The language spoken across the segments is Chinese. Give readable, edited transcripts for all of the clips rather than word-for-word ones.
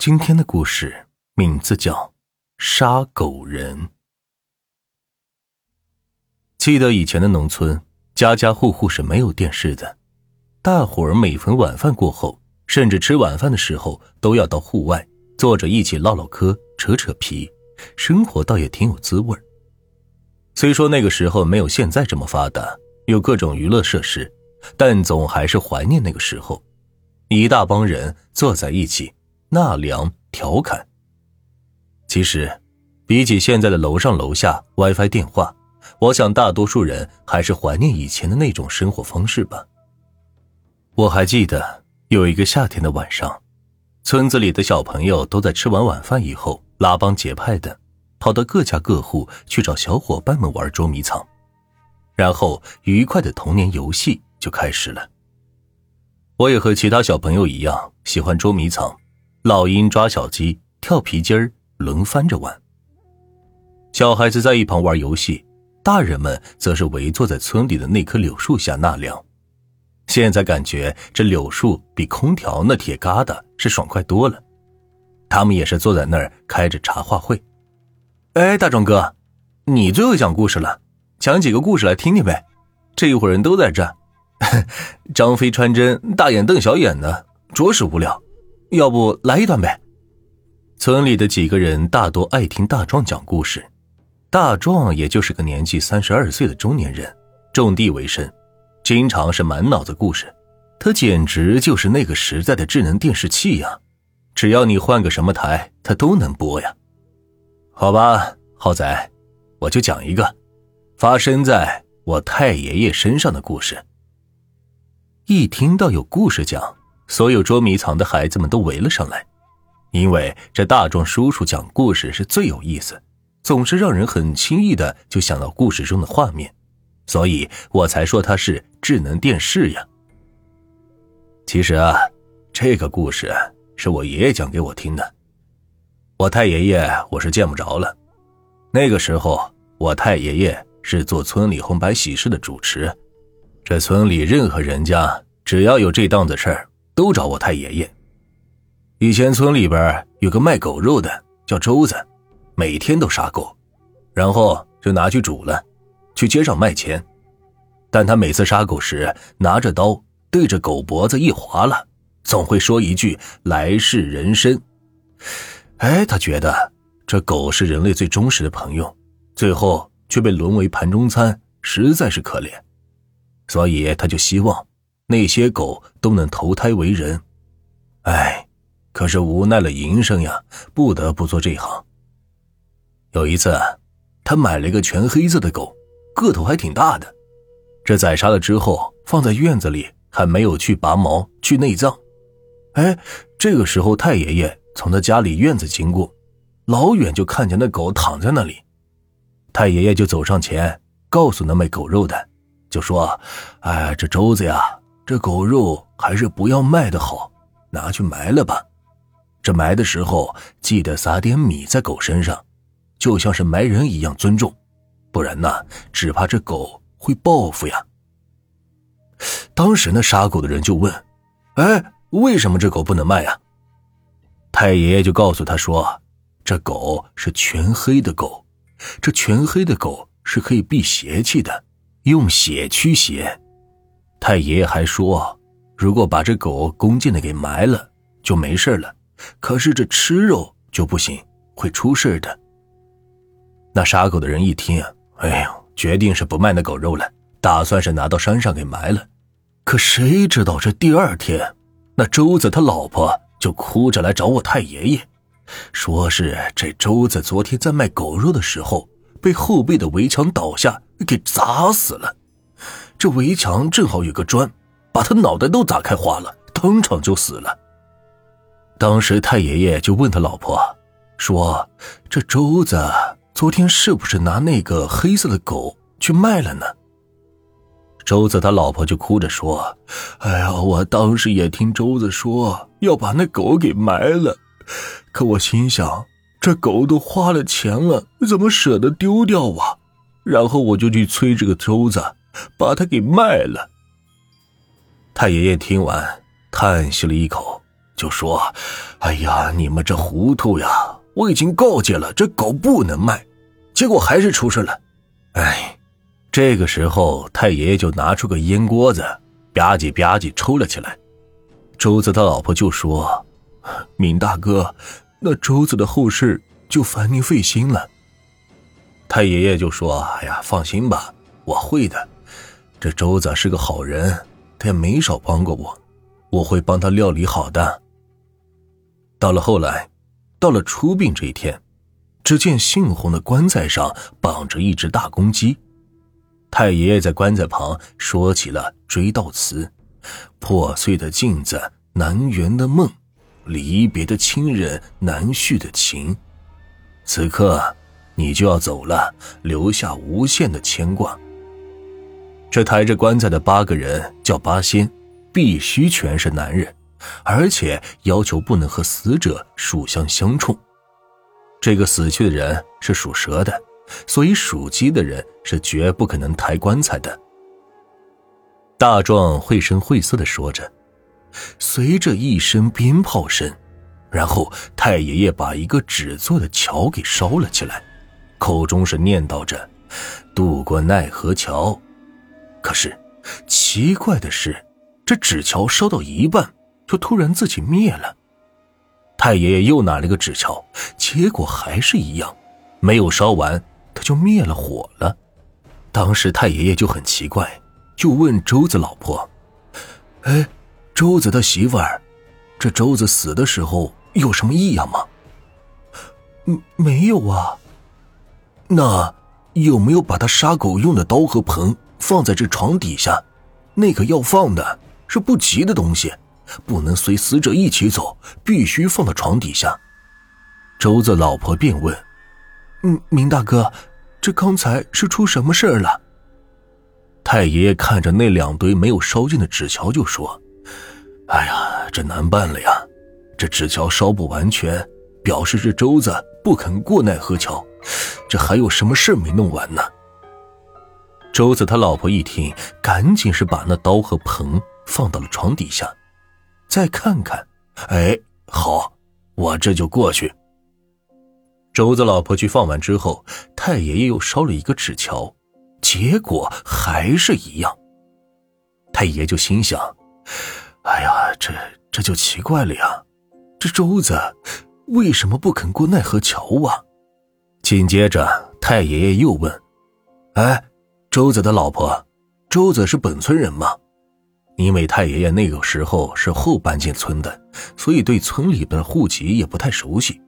今天的故事名字叫杀狗人。记得以前的农村，家家户户是没有电视的，大伙儿每逢晚饭过后，甚至吃晚饭的时候，都要到户外坐着一起唠唠嗑，扯扯皮，生活倒也挺有滋味。虽说那个时候没有现在这么发达，有各种娱乐设施，但总还是怀念那个时候，一大帮人坐在一起纳凉调侃。其实比起现在的楼上楼下 WiFi 电话，我想大多数人还是怀念以前的那种生活方式吧。我还记得有一个夏天的晚上，村子里的小朋友都在吃完晚饭以后拉帮结派的跑到各家各户去找小伙伴们玩捉迷藏，然后愉快的童年游戏就开始了。我也和其他小朋友一样喜欢捉迷藏，老鹰抓小鸡，跳皮筋儿，轮番着玩。小孩子在一旁玩游戏，大人们则是围坐在村里的那棵柳树下纳凉。现在感觉这柳树比空调那铁疙瘩是爽快多了。他们也是坐在那儿开着茶话会。哎，大壮哥，你最会讲故事了，讲几个故事来听听呗，这一伙人都在这张飞穿针，大眼瞪小眼呢，着实无聊，要不来一段呗。村里的几个人大多爱听大壮讲故事。大壮也就是个年纪32岁的中年人，种地为生，经常是满脑子故事。他简直就是那个时代的智能电视器呀，只要你换个什么台，他都能播呀。好吧，浩仔，我就讲一个发生在我太爷爷身上的故事。一听到有故事讲，所有捉迷藏的孩子们都围了上来，因为这大壮叔叔讲故事是最有意思，总是让人很轻易的就想到故事中的画面，所以我才说他是智能电视呀。其实啊，这个故事是我爷爷讲给我听的。我太爷爷我是见不着了，那个时候我太爷爷是做村里红白喜事的主持，这村里任何人家只要有这档子事儿，都找我太爷爷。以前村里边有个卖狗肉的叫周子，每天都杀狗，然后就拿去煮了，去街上卖钱。但他每次杀狗时拿着刀对着狗脖子一划拉，总会说一句来世人参。哎，他觉得这狗是人类最忠实的朋友，最后却被沦为盘中餐，实在是可怜。所以他就希望那些狗都能投胎为人。哎，可是无奈了营生呀，不得不做这行。有一次他买了一个全黑色的狗，个头还挺大的，这宰杀了之后放在院子里，还没有去拔毛去内脏。哎，这个时候太爷爷从他家里院子经过，老远就看见那狗躺在那里。太爷爷就走上前告诉那卖狗肉的，就说哎，这周子呀，这狗肉还是不要卖的好，拿去埋了吧。这埋的时候记得撒点米在狗身上，就像是埋人一样尊重，不然呢，只怕这狗会报复呀。当时那杀狗的人就问，哎，为什么这狗不能卖呀？太爷爷就告诉他说，这狗是全黑的狗，这全黑的狗是可以避邪气的，用血驱邪。太爷爷还说，如果把这狗恭敬的给埋了就没事了，可是这吃肉就不行，会出事的。那杀狗的人一听，哎呦，决定是不卖那狗肉了，打算是拿到山上给埋了。可谁知道这第二天，那周子他老婆就哭着来找我太爷爷，说是这周子昨天在卖狗肉的时候被后背的围墙倒下给砸死了。这围墙正好有个砖，把他脑袋都砸开花了，当场就死了。当时太爷爷就问他老婆说，这周子昨天是不是拿那个黑色的狗去卖了呢？周子他老婆就哭着说，哎呀，我当时也听周子说要把那狗给埋了，可我心想这狗都花了钱了，怎么舍得丢掉啊？然后我就去催这个周子把它给卖了。太爷爷听完叹息了一口，就说：“哎呀，你们这糊涂呀！我已经告诫了，这狗不能卖。”结果还是出事了。哎，这个时候太爷爷就拿出个烟锅子，吧唧吧唧抽了起来。周子他老婆就说：“闵大哥，那周子的后事就烦您费心了。”太爷爷就说：“哎呀，放心吧，我会的。这周子是个好人，他也没少帮过我，我会帮他料理好的。”到了后来，到了出殡这一天，只见杏红的棺材上绑着一只大公鸡。太爷爷在棺材旁说起了追悼词，破碎的镜子，难圆的梦，离别的亲人，难续的情。此刻你就要走了，留下无限的牵挂。这抬着棺材的8个人叫八仙，必须全是男人，而且要求不能和死者属相相冲。这个死去的人是属蛇的，所以属鸡的人是绝不可能抬棺材的。大壮绘声绘色地说着，随着一声鞭炮声，然后太爷爷把一个纸做的桥给烧了起来，口中是念叨着渡过奈何桥。可是奇怪的是，这纸桥烧到一半就突然自己灭了。太爷爷又拿了个纸桥，结果还是一样，没有烧完他就灭了火了。当时太爷爷就很奇怪，就问周子老婆：“哎，周子的媳妇儿，这周子死的时候有什么异样吗？”“没有啊。”“那有没有把他杀狗用的刀和盆放在这床底下？那个要放的是不吉的东西，不能随死者一起走，必须放到床底下。”周子老婆便问：“明大哥，这刚才是出什么事儿了？”太爷爷看着那2堆没有烧尽的纸桥就说：“哎呀，这难办了呀，这纸桥烧不完全，表示这周子不肯过奈何桥，这还有什么事没弄完呢？”周子他老婆一听，赶紧是把那刀和盆放到了床底下。再看看，哎，好，我这就过去。周子老婆去放完之后，太爷爷又烧了一个纸桥，结果还是一样。太爷就心想：“哎呀，这就奇怪了呀，这周子为什么不肯过奈何桥啊？”紧接着，太爷爷又问：“哎，周子的老婆，周子是本村人吗？”因为太爷爷那个时候是后搬进村的，所以对村里的户籍也不太熟悉。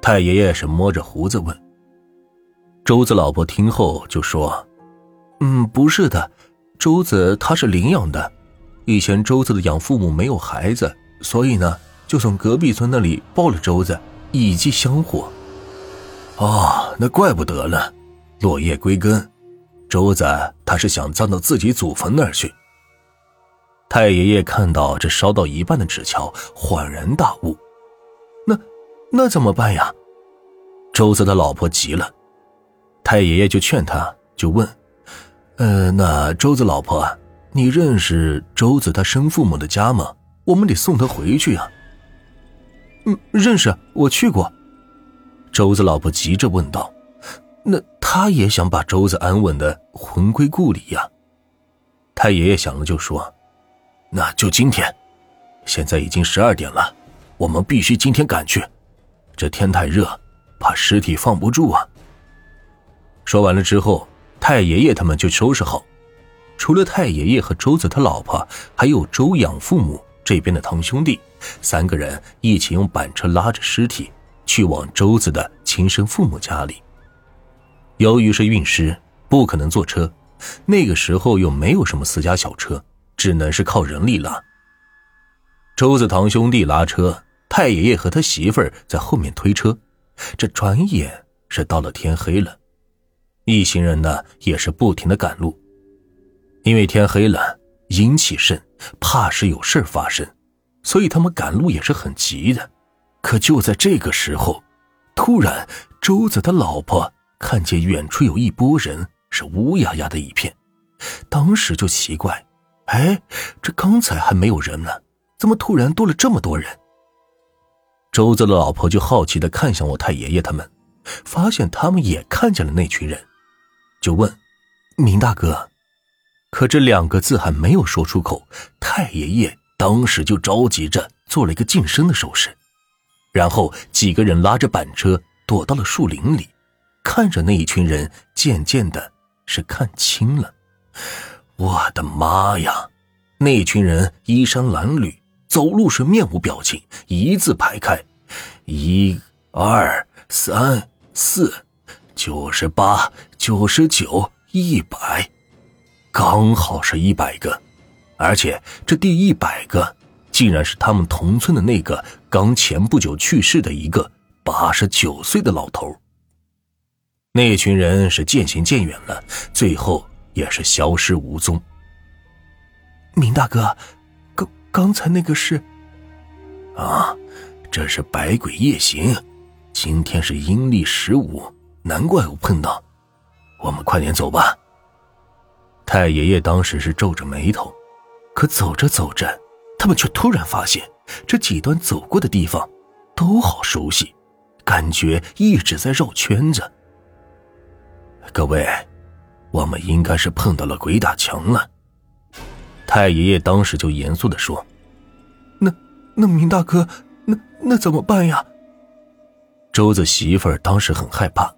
太爷爷是摸着胡子问。周子老婆听后就说：“不是的，周子他是领养的，以前周子的养父母没有孩子，所以呢就从隔壁村那里抱了周子，以祭香火。”“哦，那怪不得了，落叶归根，周子他是想葬到自己祖坟那儿去。”太爷爷看到这烧到一半的纸桥，恍然大悟：“那怎么办呀？”周子的老婆急了，太爷爷就劝他，就问：“那周子老婆，你认识周子他生父母的家吗？我们得送他回去啊。”“认识，我去过。”周子老婆急着问道：“那他也想把周子安稳的魂归故里呀？”太爷爷想了就说：“那就今天，现在已经12点了，我们必须今天赶去，这天太热，怕尸体放不住啊。”说完了之后，太爷爷他们就收拾好，除了太爷爷和周子他老婆，还有周养父母这边的堂兄弟，3个人一起用板车拉着尸体去往周子的亲生父母家里。由于是运尸，不可能坐车，那个时候又没有什么私家小车，只能是靠人力拉。周子堂兄弟拉车，太爷爷和他媳妇儿在后面推车。这转眼是到了天黑了，一行人呢也是不停的赶路，因为天黑了，阴气盛，怕是有事发生，所以他们赶路也是很急的。可就在这个时候，突然周子的老婆看见远处有一拨人，是乌压压的一片，当时就奇怪：“哎，这刚才还没有人呢，怎么突然多了这么多人？周子的老婆就好奇地看向我太爷爷他们，发现他们也看见了那群人，就问：明大哥。可这两个字还没有说出口，太爷爷当时就着急着做了一个近身的手势，然后几个人拉着板车躲到了树林里，看着那一群人渐渐的是看清了。我的妈呀，那群人衣衫褴褛，走路是面无表情，一字排开，1、2、3、4、98、99、100，刚好是100个，而且这第100个竟然是他们同村的那个刚前不久去世的一个89岁的老头。那群人是渐行渐远了，最后也是消失无踪。明大哥，刚才那个是？啊，这是百鬼夜行，今天是阴历15，难怪我碰到。我们快点走吧。太爷爷当时是皱着眉头，可走着走着，他们却突然发现这几段走过的地方都好熟悉，感觉一直在绕圈子。各位，我们应该是碰到了鬼打墙了。太爷爷当时就严肃地说：那明大哥，那怎么办呀？周子媳妇儿当时很害怕，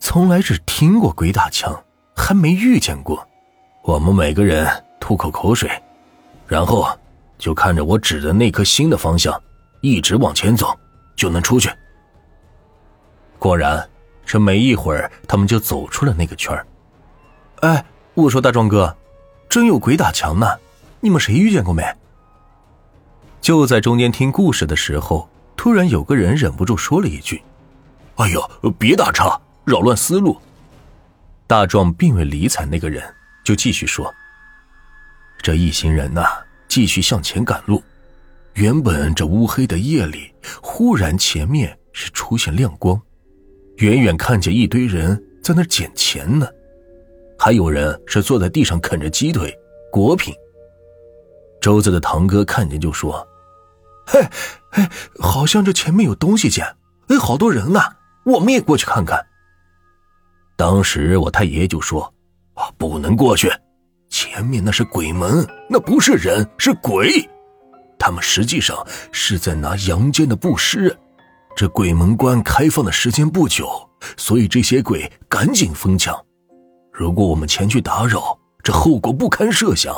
从来只听过鬼打墙，还没遇见过。我们每个人吐口口水，然后就看着我指的那颗星的方向，一直往前走，就能出去。果然，这没一会儿，他们就走出了那个圈儿。哎，我说大壮哥，真有鬼打墙呢，你们谁遇见过没？就在中间听故事的时候，突然有个人忍不住说了一句：哎呦，别打岔，扰乱思路。大壮并未理睬那个人，就继续说：这一行人呐，继续向前赶路。原本这乌黑的夜里，忽然前面是出现亮光，远远看见一堆人在那捡钱呢，还有人是坐在地上啃着鸡腿果品。周子的堂哥看见就说：嘿，好像这前面有东西捡，好多人啊，我们也过去看看。当时我太爷爷就说：不能过去，前面那是鬼门，那不是人，是鬼。他们实际上是在拿阳间的布施，这鬼门关开放的时间不久，所以这些鬼赶紧封墙，如果我们前去打扰，这后果不堪设想。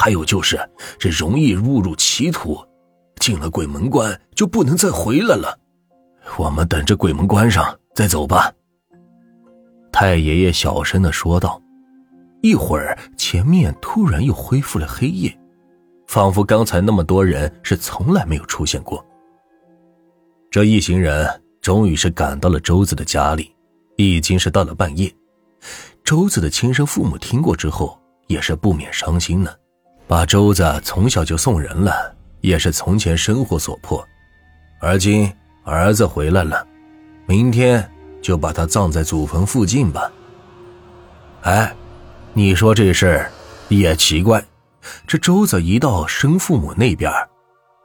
还有就是这容易误入歧途，进了鬼门关就不能再回来了，我们等着鬼门关上再走吧。太爷爷小声地说道。一会儿前面突然又恢复了黑夜，仿佛刚才那么多人是从来没有出现过。这一行人终于是赶到了周子的家里，已经是到了半夜。周子的亲生父母听过之后也是不免伤心呢，把周子从小就送人了，也是从前生活所迫，而今儿子回来了，明天就把他葬在祖坟附近吧。哎，你说这事儿也奇怪，这周子一到生父母那边，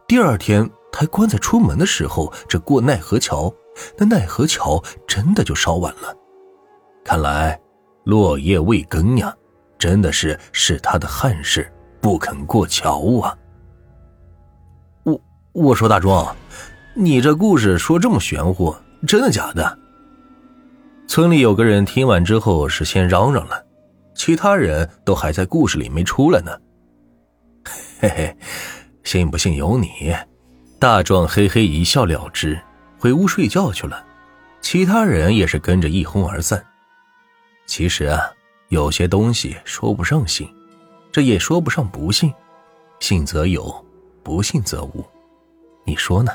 第二天抬棺材出门的时候，这过奈何桥，那奈何桥真的就烧完了。看来落叶未更呀，真的是他的憾事，不肯过桥啊。我说大壮，你这故事说这么玄乎，真的假的？村里有个人听完之后是先嚷嚷了，其他人都还在故事里没出来呢。嘿嘿，信不信由你。大壮嘿嘿一笑了之，回屋睡觉去了，其他人也是跟着一哄而散。其实啊，有些东西说不上信，这也说不上不信，信则有，不信则无，你说呢？